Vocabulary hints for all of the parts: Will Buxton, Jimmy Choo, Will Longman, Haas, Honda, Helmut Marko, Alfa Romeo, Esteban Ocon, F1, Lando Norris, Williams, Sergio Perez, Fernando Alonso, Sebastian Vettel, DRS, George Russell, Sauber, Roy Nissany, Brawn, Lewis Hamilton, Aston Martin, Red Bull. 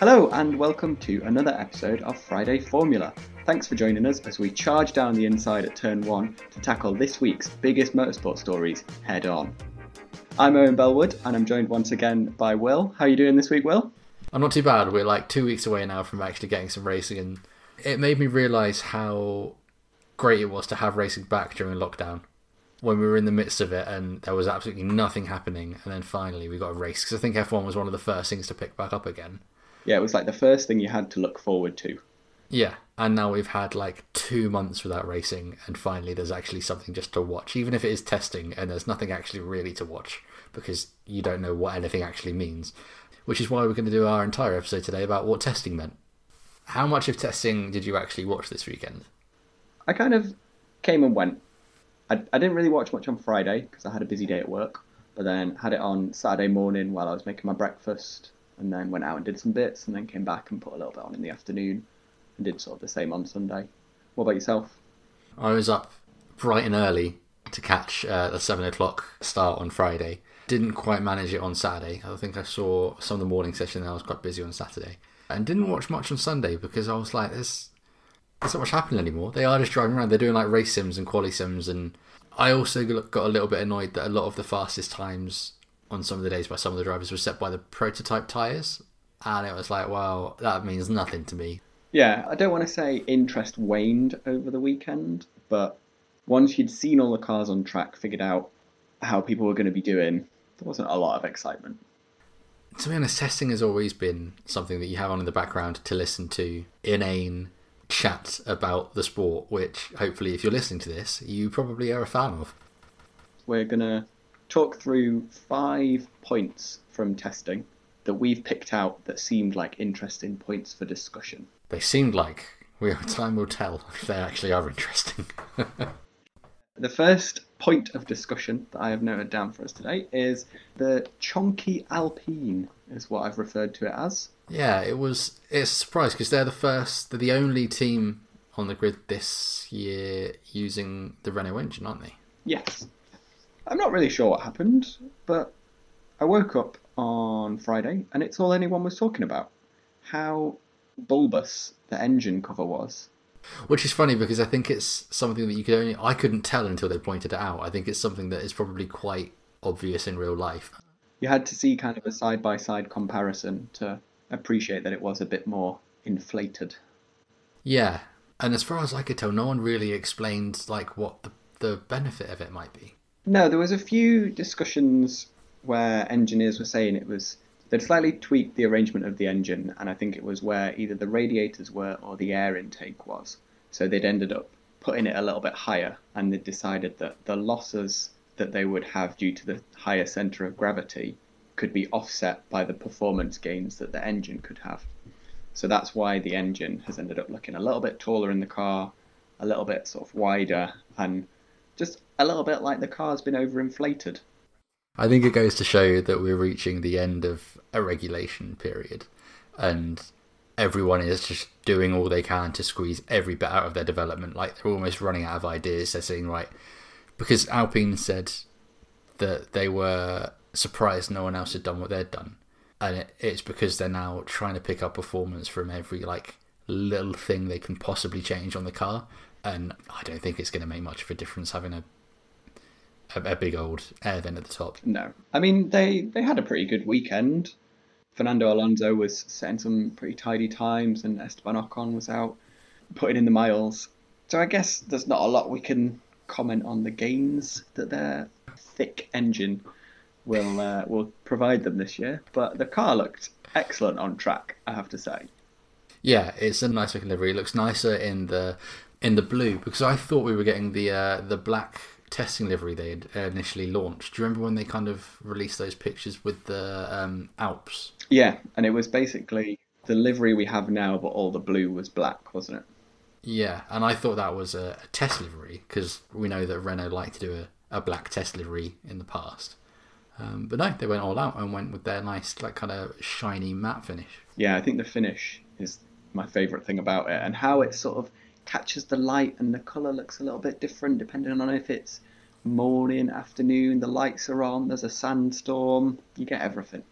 Hello and welcome to another episode of Friday Formula. Thanks for joining us as we charge down the inside at Turn 1 to tackle this week's biggest motorsport stories head on. I'm Owen Bellwood and I'm joined once again by Will. How are you doing this week, Will? I'm not too bad. We're like 2 weeks away now from actually getting some racing, and it made me realise how great it was to have racing back during lockdown when we were in the midst of it and there was absolutely nothing happening, and then finally we got a race, because I think F1 was one of the first things to pick back up again. Yeah, it was like the first thing you had to look forward to. Yeah, and now we've had like 2 months without racing, and finally there's actually something just to watch, even if it is testing and there's nothing actually really to watch because you don't know what anything actually means, which is why we're going to do our entire episode today about what testing meant. How much of testing did you actually watch this weekend? I kind of came and went. I didn't really watch much on Friday because I had a busy day at work, but then had it on Saturday morning while I was making my breakfast, and then went out and did some bits, and then came back and put a little bit on in the afternoon and did sort of the same on Sunday. What about yourself? I was up bright and early to catch the 7 o'clock start on Friday. Didn't quite manage it on Saturday. I think I saw some of the morning session and I was quite busy on Saturday. And didn't watch much on Sunday because I was like, there's not much happening anymore. They are just driving around. They're doing like race sims and quali sims. And I also got a little bit annoyed that a lot of the fastest times on some of the days by some of the drivers were set by the prototype tyres. And it was like, well, that means nothing to me. Yeah, I don't want to say interest waned over the weekend, but once you'd seen all the cars on track, figured out how people were going to be doing, there wasn't a lot of excitement. To be honest, testing has always been something that you have on in the background to listen to inane chat about the sport, which hopefully if you're listening to this, you probably are a fan of. We're going to talk through 5 points from testing that we've picked out that seemed like interesting points for discussion. They seemed like. Time will tell if they actually are interesting. The first point of discussion that I have noted down for us today is the chonky Alpine, is what I've referred to it as. Yeah, it's a surprise because they're the only team on the grid this year using the Renault engine, aren't they? Yes. I'm not really sure what happened, but I woke up on Friday and it's all anyone was talking about. How bulbous the engine cover was, which is funny because I think it's something that I couldn't tell until they pointed it out. I think it's something that is probably quite obvious in real life. You had to see kind of a side-by-side comparison to appreciate that it was a bit more inflated. Yeah, and as far as I could tell, no one really explained like what the benefit of it might be. No, there was a few discussions where engineers were saying they'd slightly tweaked the arrangement of the engine, and I think it was where either the radiators were or the air intake was. So they'd ended up putting it a little bit higher, and they decided that the losses that they would have due to the higher centre of gravity could be offset by the performance gains that the engine could have. So that's why the engine has ended up looking a little bit taller in the car, a little bit sort of wider, and just a little bit like the car's been overinflated. I think it goes to show that we're reaching the end of a regulation period and everyone is just doing all they can to squeeze every bit out of their development. Like, they're almost running out of ideas. They're saying, right, because Alpine said that they were surprised no one else had done what they'd done. And it's because they're now trying to pick up performance from every like little thing they can possibly change on the car. And I don't think it's going to make much of a difference having a big old air vent at the top. No. I mean, they had a pretty good weekend. Fernando Alonso was setting some pretty tidy times and Esteban Ocon was out putting in the miles. So I guess there's not a lot we can comment on the gains that their thick engine will provide them this year. But the car looked excellent on track, I have to say. Yeah, it's a nice looking livery. It looks nicer in the blue, because I thought we were getting the black testing livery they had initially launched. Do you remember when they kind of released those pictures with the Alps? Yeah, and it was basically the livery we have now, but all the blue was black, wasn't it? Yeah, and I thought that was a test livery, because we know that Renault liked to do a black test livery in the past. But no, they went all out and went with their nice, like, kind of shiny matte finish. Yeah, I think the finish is my favourite thing about it, and how it sort of catches the light, and the colour looks a little bit different depending on if it's morning, afternoon, the lights are on, there's a sandstorm, you get everything.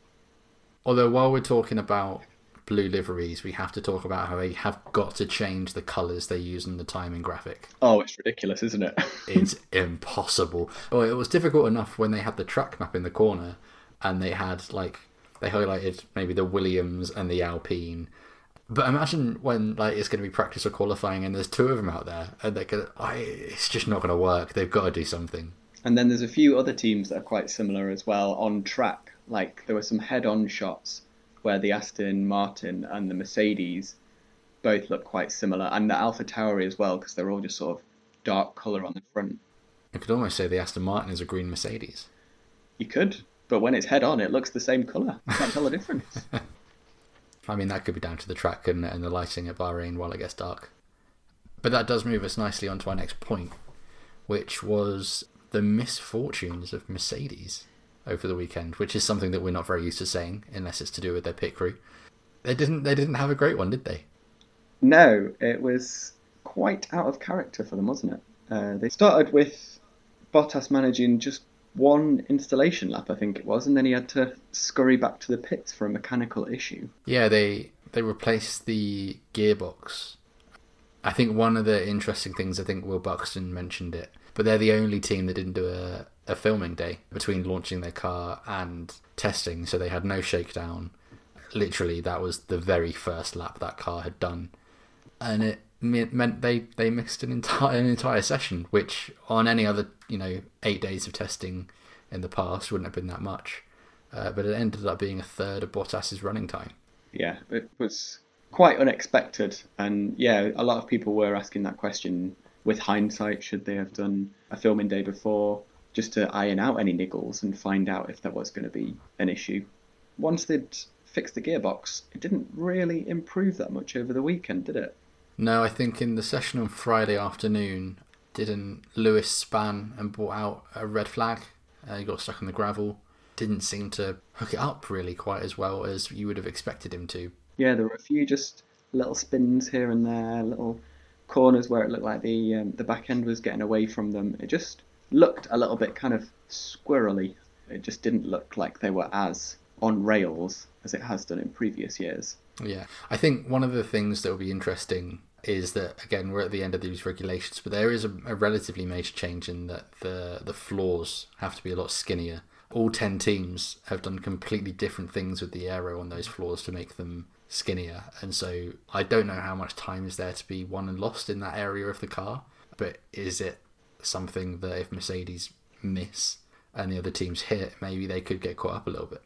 Although while we're talking about blue liveries, we have to talk about how they have got to change the colours they use in the timing graphic. Oh, it's ridiculous, isn't it? It's impossible. Well, it was difficult enough when they had the track map in the corner and they had, like, they highlighted maybe the Williams and the Alpine. But imagine when, like, it's going to be practice or qualifying and there's two of them out there and they're going to, it's just not going to work. They've got to do something. And then there's a few other teams that are quite similar as well on track. Like, there were some head-on shots where the Aston Martin and the Mercedes both look quite similar, and the AlphaTauri as well, because they're all just sort of dark colour on the front. I could almost say the Aston Martin is a green Mercedes. You could, but when it's head-on, it looks the same colour. You can't tell the difference. I mean, that could be down to the track and the lighting at Bahrain while it gets dark. But that does move us nicely onto our next point, which was the misfortunes of Mercedes over the weekend, which is something that we're not very used to saying, unless it's to do with their pit crew. They didn't have a great one, did they? No, it was quite out of character for them, wasn't it? They started with Bottas managing just one installation lap, I think it was, and then he had to scurry back to the pits for a mechanical issue. Yeah, they replaced the gearbox. I think one of the interesting things, I think Will Buxton mentioned it, but they're the only team that didn't do a filming day between launching their car and testing, so they had no shakedown. Literally, that was the very first lap that car had done. And it meant they missed an entire session, which on any other, 8 days of testing in the past wouldn't have been that much. But it ended up being a third of Bottas's running time. Yeah, it was quite unexpected. And yeah, a lot of people were asking that question with hindsight, should they have done a filming day before, just to iron out any niggles and find out if there was going to be an issue. Once they'd fixed the gearbox, it didn't really improve that much over the weekend, did it? No, I think in the session on Friday afternoon, didn't Lewis span and brought out a red flag? He got stuck on the gravel. Didn't seem to hook it up really quite as well as you would have expected him to. Yeah, there were a few just little spins here and there, little corners where it looked like the back end was getting away from them. It just looked a little bit kind of squirrely. It just didn't look like they were as on rails as it has done in previous years. Yeah, I think one of the things that will be interesting is that, again, we're at the end of these regulations, but there is a relatively major change in that the floors have to be a lot skinnier. All 10 teams have done completely different things with the aero on those floors to make them skinnier, and so I don't know how much time is there to be won and lost in that area of the car, but is it something that if Mercedes miss and the other teams hit, maybe they could get caught up a little bit?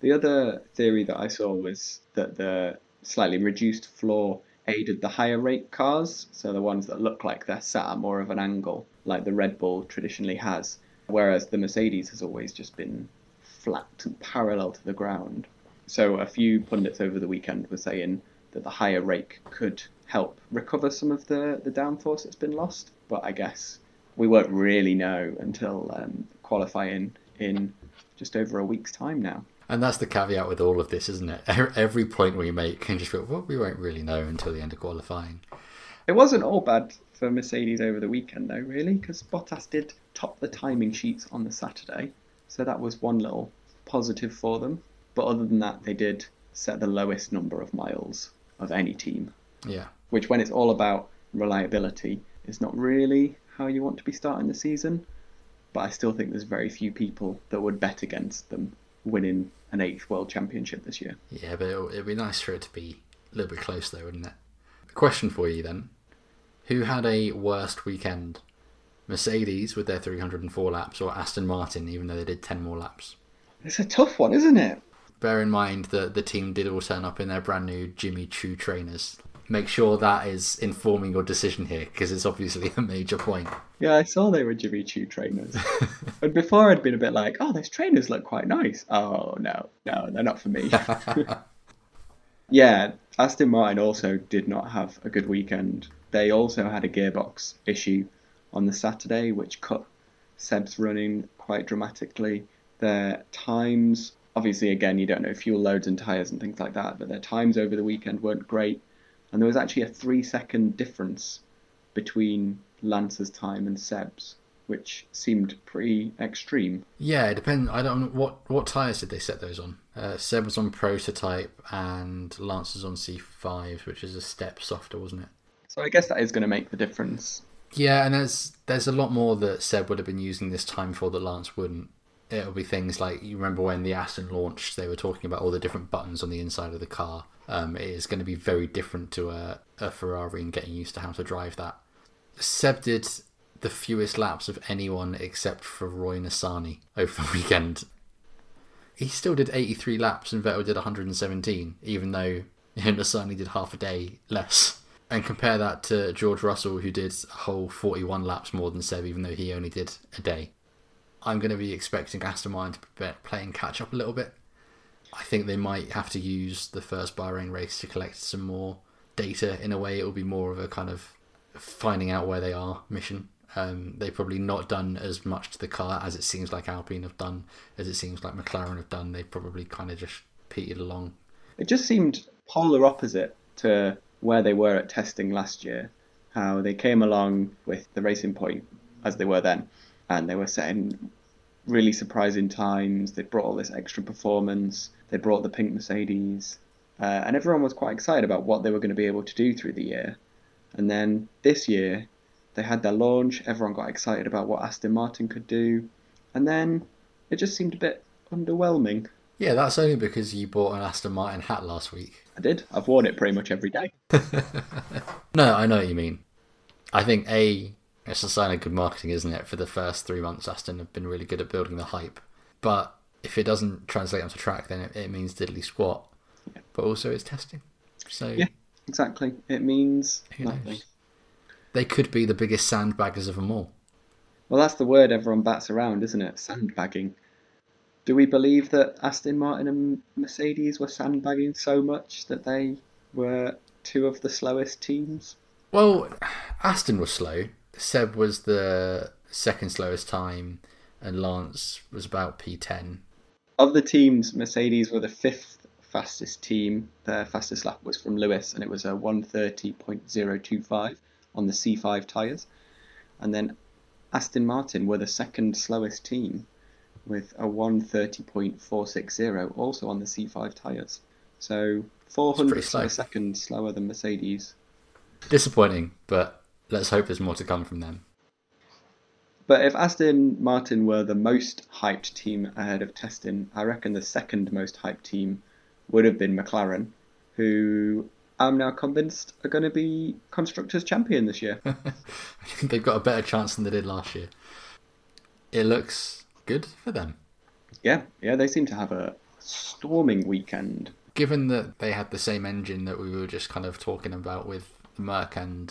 The other theory that I saw was that the slightly reduced floor aided the higher rate cars, so the ones that look like they're sat at more of an angle, like the Red Bull traditionally has, whereas the Mercedes has always just been flat and parallel to the ground. So a few pundits over the weekend were saying that the higher rake could help recover some of the downforce that's been lost, but I guess we won't really know until qualifying in just over a week's time now. And that's the caveat with all of this, isn't it? Every point we make can just feel, well, we won't really know until the end of qualifying. It wasn't all bad for Mercedes over the weekend, though, really, because Bottas did top the timing sheets on the Saturday, so that was one little positive for them. But other than that, they did set the lowest number of miles of any team. Yeah. Which, when it's all about reliability, is not really how you want to be starting the season. But I still think there's very few people that would bet against them winning an 8th World Championship this year. Yeah, but it'd be nice for it to be a little bit close, though, wouldn't it? The question for you, then. Who had a worst weekend? Mercedes with their 304 laps, or Aston Martin, even though they did 10 more laps? It's a tough one, isn't it? Bear in mind that the team did all turn up in their brand new Jimmy Choo trainers. Make sure that is informing your decision here, because it's obviously a major point. Yeah, I saw they were Jimmy Choo trainers. And before I'd been a bit like, oh, those trainers look quite nice. Oh, no, they're not for me. Yeah, Aston Martin also did not have a good weekend. They also had a gearbox issue on the Saturday, which cut Seb's running quite dramatically. Their times, obviously, again, you don't know fuel loads and tyres and things like that, but their times over the weekend weren't great. And there was actually a 3-second difference between Lance's time and Seb's. which seemed pretty extreme. Yeah, it depends. I don't know what tyres did they set those on. Seb was on prototype and Lance was on C5, which is a step softer, wasn't it? So I guess that is going to make the difference. Yeah, and there's a lot more that Seb would have been using this time for that Lance wouldn't. It'll be things like, you remember when the Aston launched, they were talking about all the different buttons on the inside of the car. It is going to be very different to a Ferrari and getting used to how to drive that. Seb did the fewest laps of anyone except for Roy Nissany over the weekend. He still did 83 laps and Vettel did 117, even though Nissany did half a day less. And compare that to George Russell, who did a whole 41 laps more than Seb, even though he only did a day. I'm going to be expecting Aston Martin to play and catch up a little bit. I think they might have to use the first Bahrain race to collect some more data. In a way, it will be more of a kind of finding out where they are mission. They've probably not done as much to the car as it seems like Alpine have done, as it seems like McLaren have done. They've probably kind of just petered along. It just seemed polar opposite to where they were at testing last year, how they came along with the Racing Point as they were then. And they were setting really surprising times. They brought all this extra performance. They brought the pink Mercedes. And everyone was quite excited about what they were going to be able to do through the year. And then this year, they had their launch. Everyone got excited about what Aston Martin could do. And then it just seemed a bit underwhelming. Yeah, that's only because you bought an Aston Martin hat last week. I did. I've worn it pretty much every day. No, I know what you mean. I think it's a sign of good marketing, isn't it? For the first 3 months, Aston have been really good at building the hype. But if it doesn't translate onto track, then it means diddly squat. Yeah. But also it's testing. So yeah, exactly. It means nothing. They could be the biggest sandbaggers of them all. Well, that's the word everyone bats around, isn't it? Sandbagging. Do we believe that Aston Martin and Mercedes were sandbagging so much that they were two of the slowest teams? Well, Aston was slow. Seb was the second slowest time and Lance was about P10. Of the teams, Mercedes were the fifth fastest team. Their fastest lap was from Lewis and it was a 1:30.025 on the C5 tyres. And then Aston Martin were the second slowest team with a 1:30.460 also on the C5 tyres. So 400 per second slower than Mercedes. Disappointing, but let's hope there's more to come from them. But if Aston Martin were the most hyped team ahead of testing, I reckon the second most hyped team would have been McLaren, who I'm now convinced are going to be Constructors' Champion this year. I think they've got a better chance than they did last year. It looks good for them. Yeah, they seem to have a storming weekend. Given that they had the same engine that we were just kind of talking about with Merc and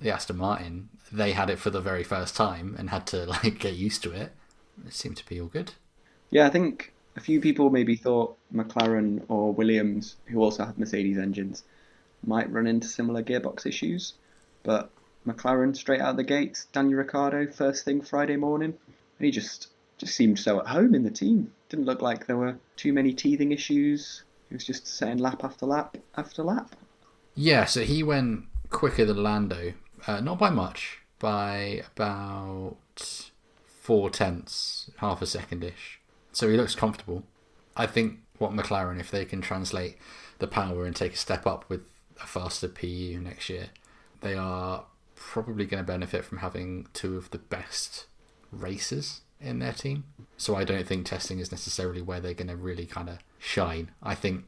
the Aston Martin, they had it for the very first time and had to get used to it. It seemed to be all good. Yeah, I think a few people maybe thought McLaren or Williams, who also had Mercedes engines, might run into similar gearbox issues. But McLaren, straight out the gates, Daniel Ricciardo, first thing Friday morning, and he just seemed so at home in the team. Didn't look like there were too many teething issues. He was just saying lap after lap after lap. Yeah, so he went quicker than Lando. Not by much, by about 0.4, half a second-ish. So he looks comfortable. I think what McLaren, if they can translate the power and take a step up with a faster PU next year, they are probably going to benefit from having two of the best racers in their team. So I don't think testing is necessarily where they're going to really kind of shine. I think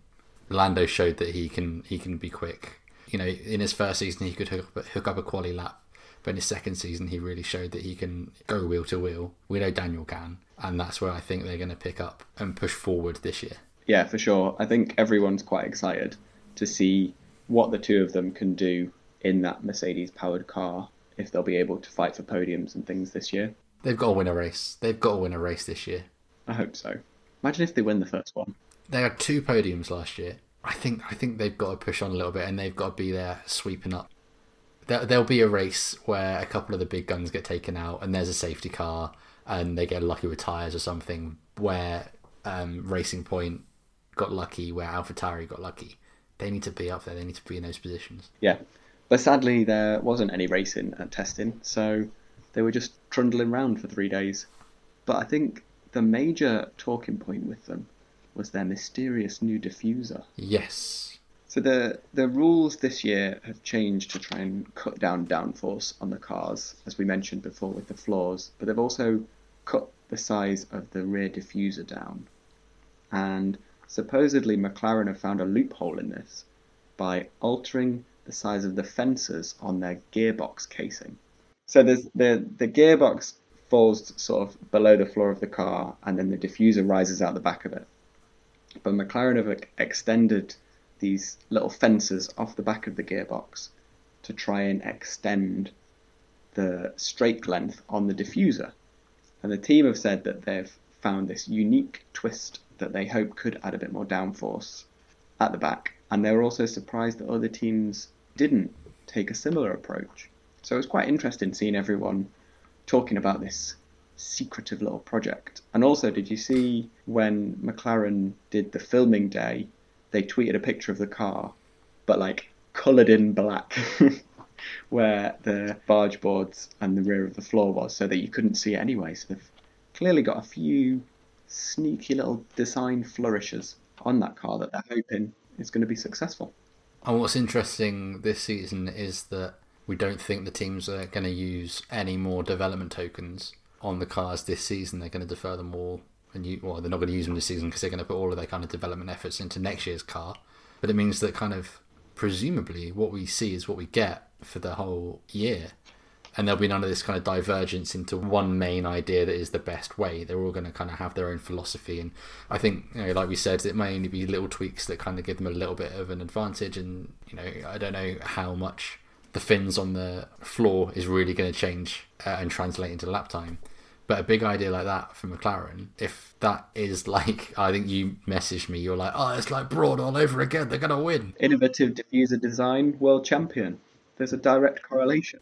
Lando showed that he can be quick. You know, in his first season, he could hook up a quali lap. But in his second season, he really showed that he can go wheel to wheel. We know Daniel can. And that's where I think they're going to pick up and push forward this year. Yeah, for sure. I think everyone's quite excited to see what the two of them can do in that Mercedes-powered car, if they'll be able to fight for podiums and things this year. They've got to win a race. They've got to win a race this year. I hope so. Imagine if they win the first one. They had 2 podiums last year. I think they've got to push on a little bit and they've got to be there sweeping up. There'll be a race where a couple of the big guns get taken out and there's a safety car and they get lucky with tyres or something where Racing Point got lucky, where AlphaTauri got lucky. They need to be up there. They need to be in those positions. Yeah, but sadly there wasn't any racing and testing. So They were just trundling round for 3 days. But I think the major talking point with them was their mysterious new diffuser. Yes. So the rules this year have changed to try and cut down downforce on the cars, as we mentioned before with the floors, but they've also cut the size of the rear diffuser down. And supposedly McLaren have found a loophole in this by altering the size of the fences on their gearbox casing. So there's the gearbox falls sort of below the floor of the car, and then the diffuser rises out the back of it. But McLaren have extended these little fences off the back of the gearbox to try and extend the strake length on the diffuser. And the team have said that they've found this unique twist that they hope could add a bit more downforce at the back. And they were also surprised that other teams didn't take a similar approach. So it was quite interesting seeing everyone talking about this secretive little project. And also, did you see when McLaren did the filming day, they tweeted a picture of the car, but like coloured in black, where the barge boards and the rear of the floor was, so that you couldn't see it anyway. So they've clearly got a few sneaky little design flourishes on that car that they're hoping is going to be successful. And what's interesting this season is that we don't think the teams are going to use any more development tokens on the cars this season. They're going to defer them all. Well, they're not going to use them this season because they're going to put all of their kind of development efforts into next year's car. But it means that kind of presumably what we see is what we get for the whole year. And there'll be none of this kind of divergence into one main idea that is the best way. They're all going to kind of have their own philosophy. And I think, you know, like we said, it may only be little tweaks that kind of give them a little bit of an advantage. And, you know, I don't know how much the fins on the floor is really going to change and translate into lap time. But a big idea like that for McLaren, if that is like, I think you messaged me, you're like, oh, it's like Brawn all over again, they're going to win. Innovative diffuser design, world champion. There's a direct correlation.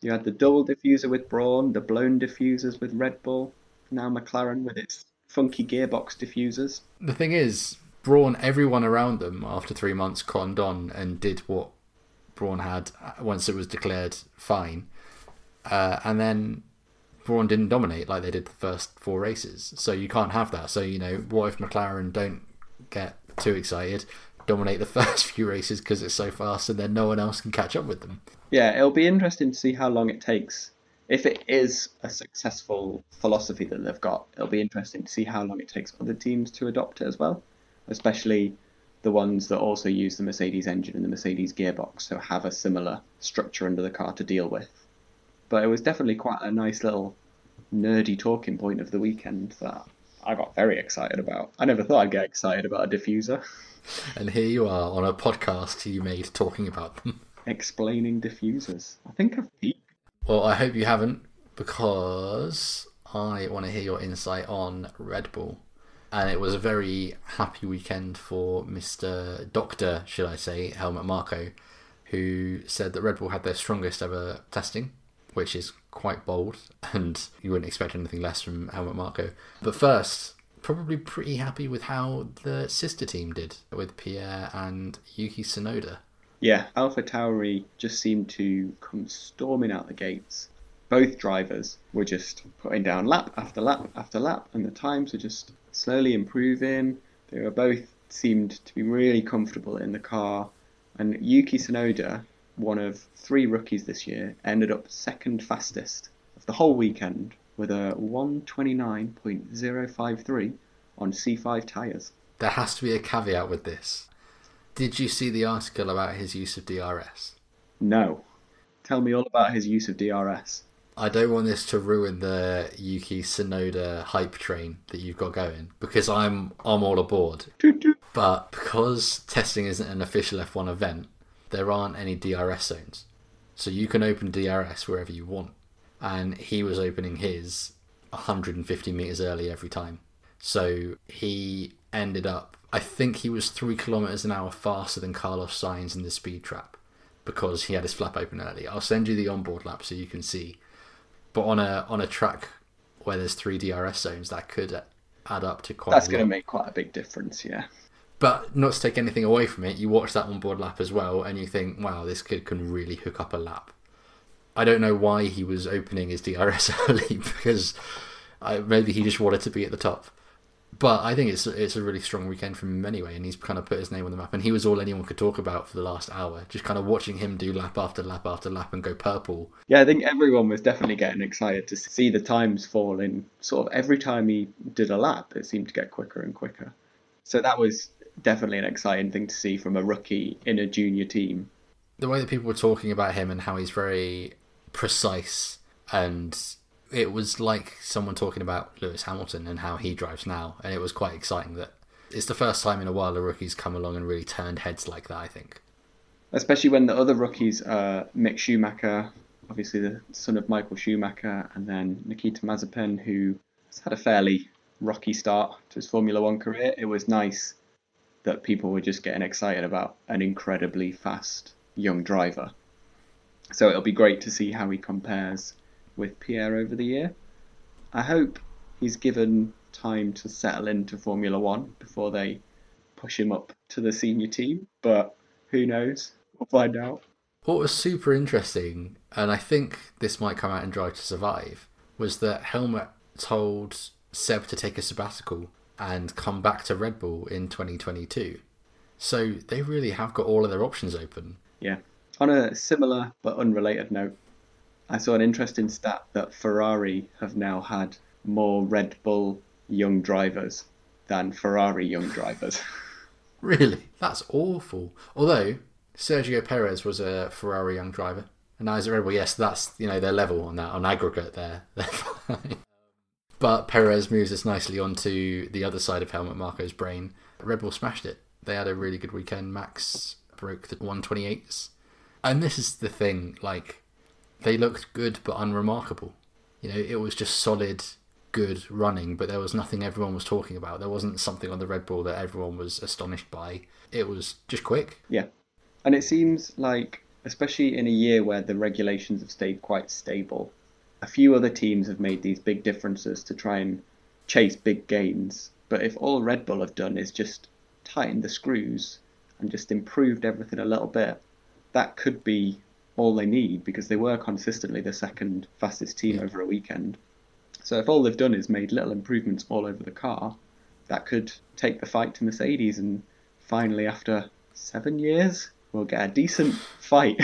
You had the double diffuser with Brawn, the blown diffusers with Red Bull, now McLaren with its funky gearbox diffusers. The thing is, Brawn, everyone around them after 3 months conned on and did what Brawn had once it was declared fine. And then Brawn didn't dominate like they did the first four races, so you can't have that. So, you know, what if McLaren don't get too excited, dominate the first few races because it's so fast, and then no one else can catch up with them? Yeah, it'll be interesting to see how long it takes. If it is a successful philosophy that they've got, it'll be interesting to see how long it takes other teams to adopt it as well, especially the ones that also use the Mercedes engine and the Mercedes gearbox, so have a similar structure under the car to deal with. But it was definitely quite a nice little nerdy talking point of the weekend that I got very excited about. I never thought I'd get excited about a diffuser. And here you are on a podcast you made talking about them. Explaining diffusers. I think I've peaked. Well, I hope you haven't, because I want to hear your insight on Red Bull. And it was a very happy weekend for Dr. Helmut Marko, who said that Red Bull had their strongest ever testing, which is quite bold, and you wouldn't expect anything less from Helmut Marko. But first, probably pretty happy with how the sister team did with Pierre and Yuki Tsunoda. Yeah, AlphaTauri just seemed to come storming out the gates. Both drivers were just putting down lap after lap after lap, and the times were just slowly improving. They were both seemed to be really comfortable in the car, and Yuki Tsunoda, one of three rookies this year, ended up second fastest of the whole weekend with a 129.053 on C5 tyres. There has to be a caveat with this. Did you see the article about his use of DRS? No. Tell me all about his use of DRS. I don't want this to ruin the Yuki Tsunoda hype train that you've got going, because I'm all aboard. But because testing isn't an official F1 event, there aren't any DRS zones. So you can open DRS wherever you want. And he was opening his 150 metres early every time. So he ended up, I think he was 3 kilometres an hour faster than Carlos Sainz in the speed trap because he had his flap open early. I'll send you the onboard lap so you can see. But on a track where there's three DRS zones, that could add up to quite a lot. That's going to make quite a big difference, yeah. But not to take anything away from it, you watch that onboard lap as well and you think, wow, this kid can really hook up a lap. I don't know why he was opening his DRS early, because maybe he just wanted to be at the top. But I think it's a really strong weekend from him anyway, and he's kind of put his name on the map. And he was all anyone could talk about for the last hour, just kind of watching him do lap after lap after lap and go purple. Yeah, I think everyone was definitely getting excited to see the times fall in. Sort of every time he did a lap, it seemed to get quicker and quicker. So that was definitely an exciting thing to see from a rookie in a junior team. The way that people were talking about him and how he's very precise, and it was like someone talking about Lewis Hamilton and how he drives now, and it was quite exciting that it's the first time in a while a rookie's come along and really turned heads like that, I think. Especially when the other rookies are Mick Schumacher, obviously the son of Michael Schumacher, and then Nikita Mazepin, who has had a fairly rocky start to his Formula One career. It was nice that people were just getting excited about an incredibly fast young driver. So it'll be great to see how he compares with Pierre over the year. I hope he's given time to settle into Formula One before they push him up to the senior team, but who knows? We'll find out. What was super interesting, and I think this might come out in Drive to Survive, was that Helmut told Seb to take a sabbatical and come back to Red Bull in 2022. So they really have got all of their options open. Yeah. On a similar but unrelated note, I saw an interesting stat that Ferrari have now had more Red Bull young drivers than Ferrari young drivers. Really? That's awful. Although Sergio Perez was a Ferrari young driver, and now he's a Red Bull. Yes, that's, you know, their level on that, on aggregate there. They're fine. But Perez moves us nicely onto the other side of Helmut Marko's brain. Red Bull smashed it. They had a really good weekend. Max broke the 128s. And this is the thing, like, they looked good but unremarkable. You know, it was just solid, good running, but there was nothing everyone was talking about. There wasn't something on the Red Bull that everyone was astonished by. It was just quick. Yeah. And it seems like, especially in a year where the regulations have stayed quite stable, a few other teams have made these big differences to try and chase big gains. But if all Red Bull have done is just tighten the screws and just improved everything a little bit, that could be all they need, because they were consistently the second fastest team over a weekend. So if all they've done is made little improvements all over the car, that could take the fight to Mercedes, and finally after 7 years we'll get a decent fight.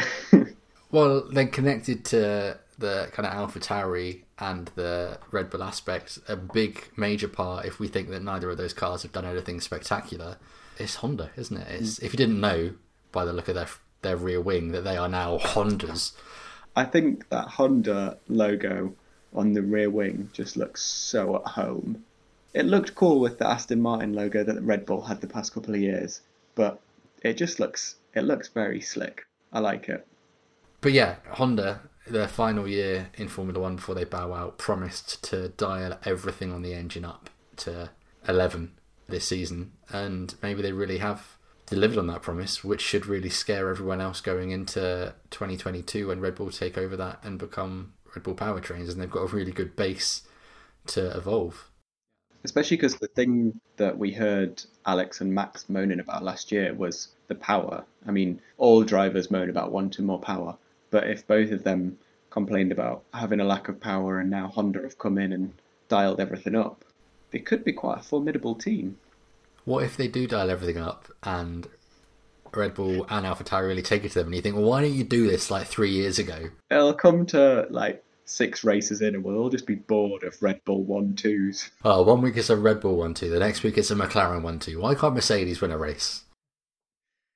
Well, then connected to the kind of AlphaTauri and the Red Bull aspect, a big major part, if we think that neither of those cars have done anything spectacular, it's Honda, isn't it? It's, if you didn't know by the look of their rear wing that they are now Hondas. I think that Honda logo on the rear wing just looks so at home. It looked cool with the Aston Martin logo that Red Bull had the past couple of years, but it just looks very slick. I like it. But yeah, Honda, their final year in Formula One before they bow out, promised to dial everything on the engine up to 11 this season, and maybe they really have delivered on that promise, which should really scare everyone else going into 2022 when Red Bull take over that and become Red Bull powertrains, and they've got a really good base to evolve. Especially because the thing that we heard Alex and Max moaning about last year was the power. I mean, all drivers moan about wanting more power, but if both of them complained about having a lack of power and now Honda have come in and dialed everything up, they could be quite a formidable team. What if they do dial everything up and Red Bull and AlphaTauri really take it to them, and you think, well, why didn't you do this like 3 years ago? It'll come to like 6 races in and we'll all just be bored of Red Bull 1-2s. Oh, 1 week it's a Red Bull 1-2, the next week it's a McLaren 1-2. Why can't Mercedes win a race?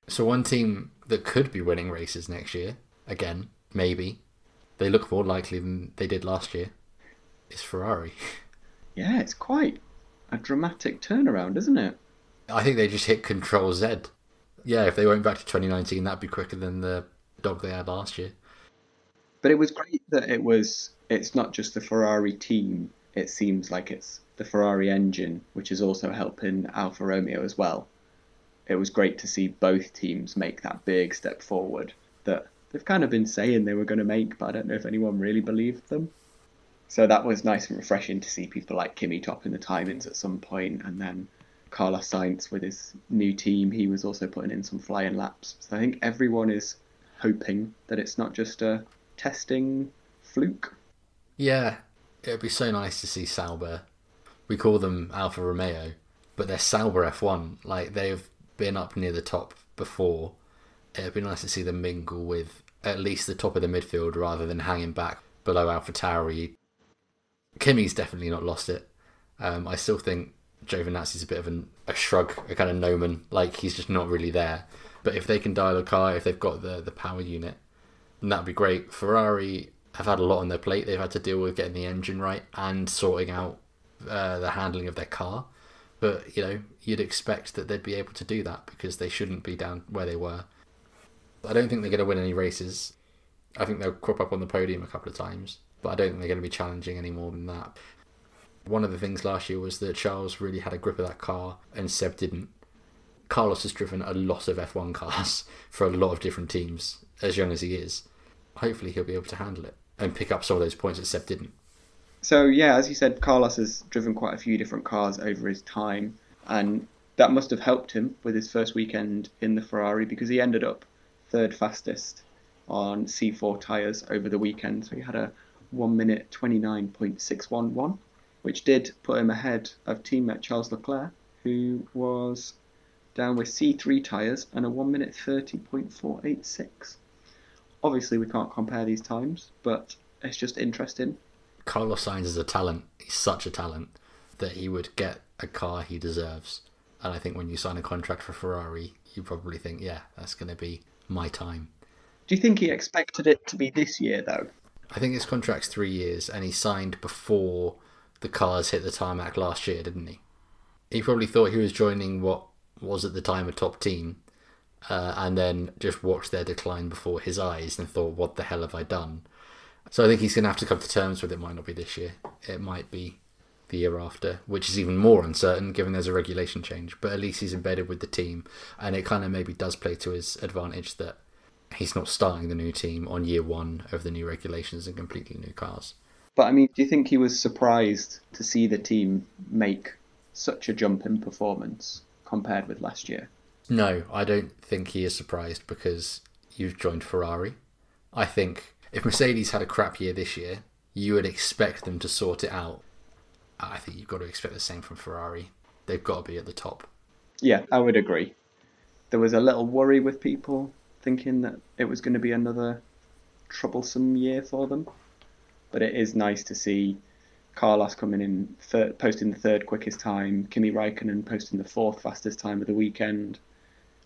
So one team that could be winning races next year, again, maybe, they look more likely than they did last year, is Ferrari. Yeah, it's quite a dramatic turnaround, isn't it? I think they just hit Control Z. Yeah, if they went back to 2019, that'd be quicker than the dog they had last year. But it was great that it's not just the Ferrari team. It seems like it's the Ferrari engine, which is also helping Alfa Romeo as well. It was great to see both teams make that big step forward that they've kind of been saying they were going to make, but I don't know if anyone really believed them. So that was nice and refreshing to see people like Kimi topping the timings at some point, and then Carlos Sainz with his new team, he was also putting in some flying laps. So I think everyone is hoping that it's not just a testing fluke. Yeah, it would be so nice to see Sauber. We call them Alfa Romeo, but they're Sauber F1. Like, they've been up near the top before. It would be nice to see them mingle with at least the top of the midfield rather than hanging back below AlphaTauri. Kimi's definitely not lost it. I still think Giovinazzi's a bit of a shrug, a kind of gnomon. Like, he's just not really there. But if they can dial a car, if they've got the power unit, and that'd be great. Ferrari have had a lot on their plate. They've had to deal with getting the engine right and sorting out the handling of their car. But, you know, you'd expect that they'd be able to do that because they shouldn't be down where they were. I don't think they're going to win any races. I think they'll crop up on the podium a couple of times, but I don't think they're going to be challenging any more than that. One of the things last year was that Charles really had a grip of that car and Seb didn't. Carlos has driven a lot of F1 cars for a lot of different teams, as young as he is. Hopefully he'll be able to handle it and pick up some of those points that Seb didn't. So yeah, as you said, Carlos has driven quite a few different cars over his time, and that must have helped him with his first weekend in the Ferrari because he ended up third fastest on C4 tyres over the weekend. So he had a 1:29.611, which did put him ahead of teammate Charles Leclerc, who was down with C3 tyres and a 1:30.486. Obviously, we can't compare these times, but it's just interesting. Carlos Sainz is a talent. He's such a talent that he would get a car he deserves. And I think when you sign a contract for Ferrari, you probably think, yeah, that's going to be my time. Do you think he expected it to be this year, though? I think his contract's 3 years, and he signed before the cars hit the tarmac last year, didn't he? He probably thought he was joining what was at the time a top team, and then just watched their decline before his eyes and thought, what the hell have I done? So I think he's going to have to come to terms with it. Might not be this year. It might be the year after, which is even more uncertain given there's a regulation change. But at least he's embedded with the team, and it kind of maybe does play to his advantage that he's not starting the new team on year one of the new regulations and completely new cars. But I mean, do you think he was surprised to see the team make such a jump in performance compared with last year? No, I don't think he is surprised because you've joined Ferrari. I think if Mercedes had a crap year this year, you would expect them to sort it out. I think you've got to expect the same from Ferrari. They've got to be at the top. Yeah, I would agree. There was a little worry with people thinking that it was going to be another troublesome year for them. But it is nice to see Carlos coming in, posting the third quickest time, Kimi Raikkonen posting the fourth fastest time of the weekend.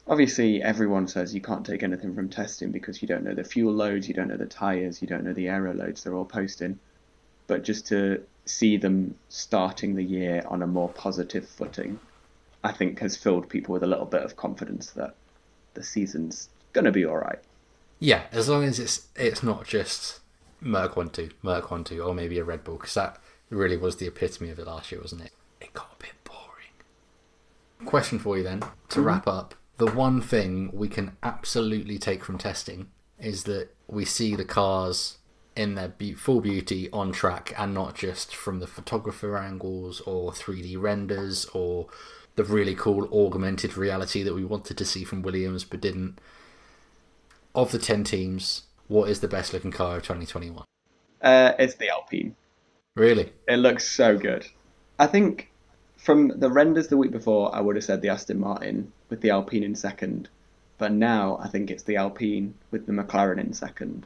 Obviously, everyone says you can't take anything from testing because you don't know the fuel loads, you don't know the tyres, you don't know the aero loads they're all posting. But just to see them starting the year on a more positive footing, I think has filled people with a little bit of confidence that the season's going to be all right. Yeah, as long as it's not just Merc 1-2, or maybe a Red Bull, because that really was the epitome of it last year, wasn't it? It got a bit boring. Question for you then, to wrap up, the one thing we can absolutely take from testing is that we see the cars in their full beauty on track and not just from the photographer angles or 3D renders or the really cool augmented reality that we wanted to see from Williams but didn't. Of the 10 teams, what is the best looking car of 2021? It's the Alpine. Really? It looks so good. I think from the renders the week before, I would have said the Aston Martin with the Alpine in second. But now I think it's the Alpine with the McLaren in second.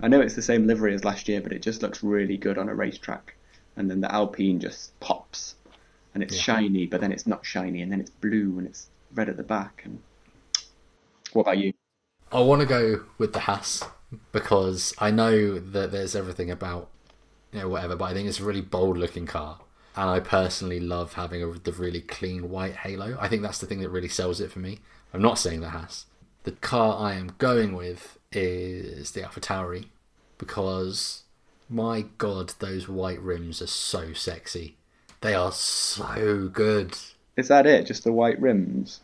I know it's the same livery as last year, but it just looks really good on a racetrack. And then the Alpine just pops. And it's shiny, but then it's not shiny. And then it's blue and it's red at the back. And what about you? I want to go with the Haas, because I know that there's everything about, you know, whatever, but I think it's a really bold looking car, and I personally love having the really clean white halo. I think that's the thing that really sells it for me. I'm not saying the Haas. The car I am going with is the AlphaTauri, because my god, those white rims are so sexy. They are so good. Is that it? Just the white rims?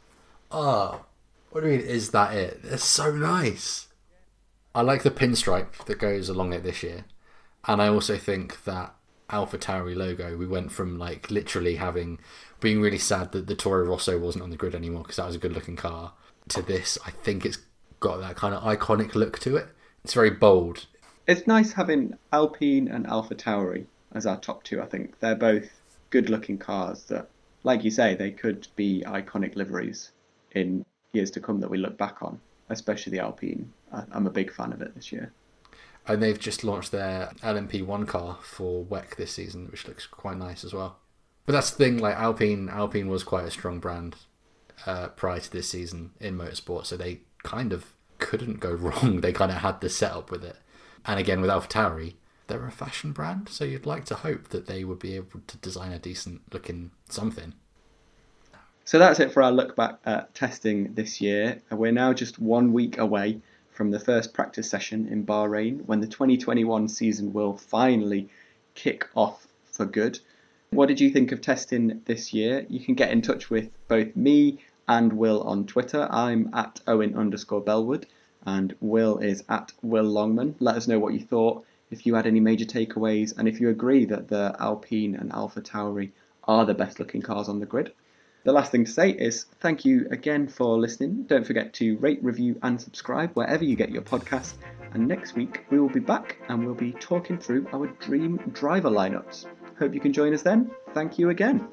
Oh, what do you mean, is that it? They're so nice. I like the pinstripe that goes along it this year. And I also think that AlphaTauri logo, we went from like literally being really sad that the Toro Rosso wasn't on the grid anymore because that was a good looking car, to this, I think it's got that kind of iconic look to it. It's very bold. It's nice having Alpine and AlphaTauri as our top two, I think. They're both good-looking cars that, like you say, they could be iconic liveries in years to come that we look back on, especially the Alpine. I'm a big fan of it this year. And they've just launched their LMP1 car for WEC this season, which looks quite nice as well. But that's the thing, like Alpine was quite a strong brand prior to this season in motorsport, so they kind of couldn't go wrong. They kind of had the setup with it. And again, with AlphaTauri, they're a fashion brand, so you'd like to hope that they would be able to design a decent-looking something. So that's it for our look back at testing this year. We're now just 1 week away from the first practice session in Bahrain, when the 2021 season will finally kick off for good. What did you think of testing this year? You can get in touch with both me and Will on Twitter. I'm at Owen_Bellwood and Will is at Will Longman. Let us know what you thought, if you had any major takeaways, and if you agree that the Alpine and AlphaTauri are the best looking cars on the grid. The last thing to say is thank you again for listening. Don't forget to rate, review and subscribe wherever you get your podcast. And next week we will be back and we'll be talking through our dream driver lineups. Hope you can join us then. Thank you again.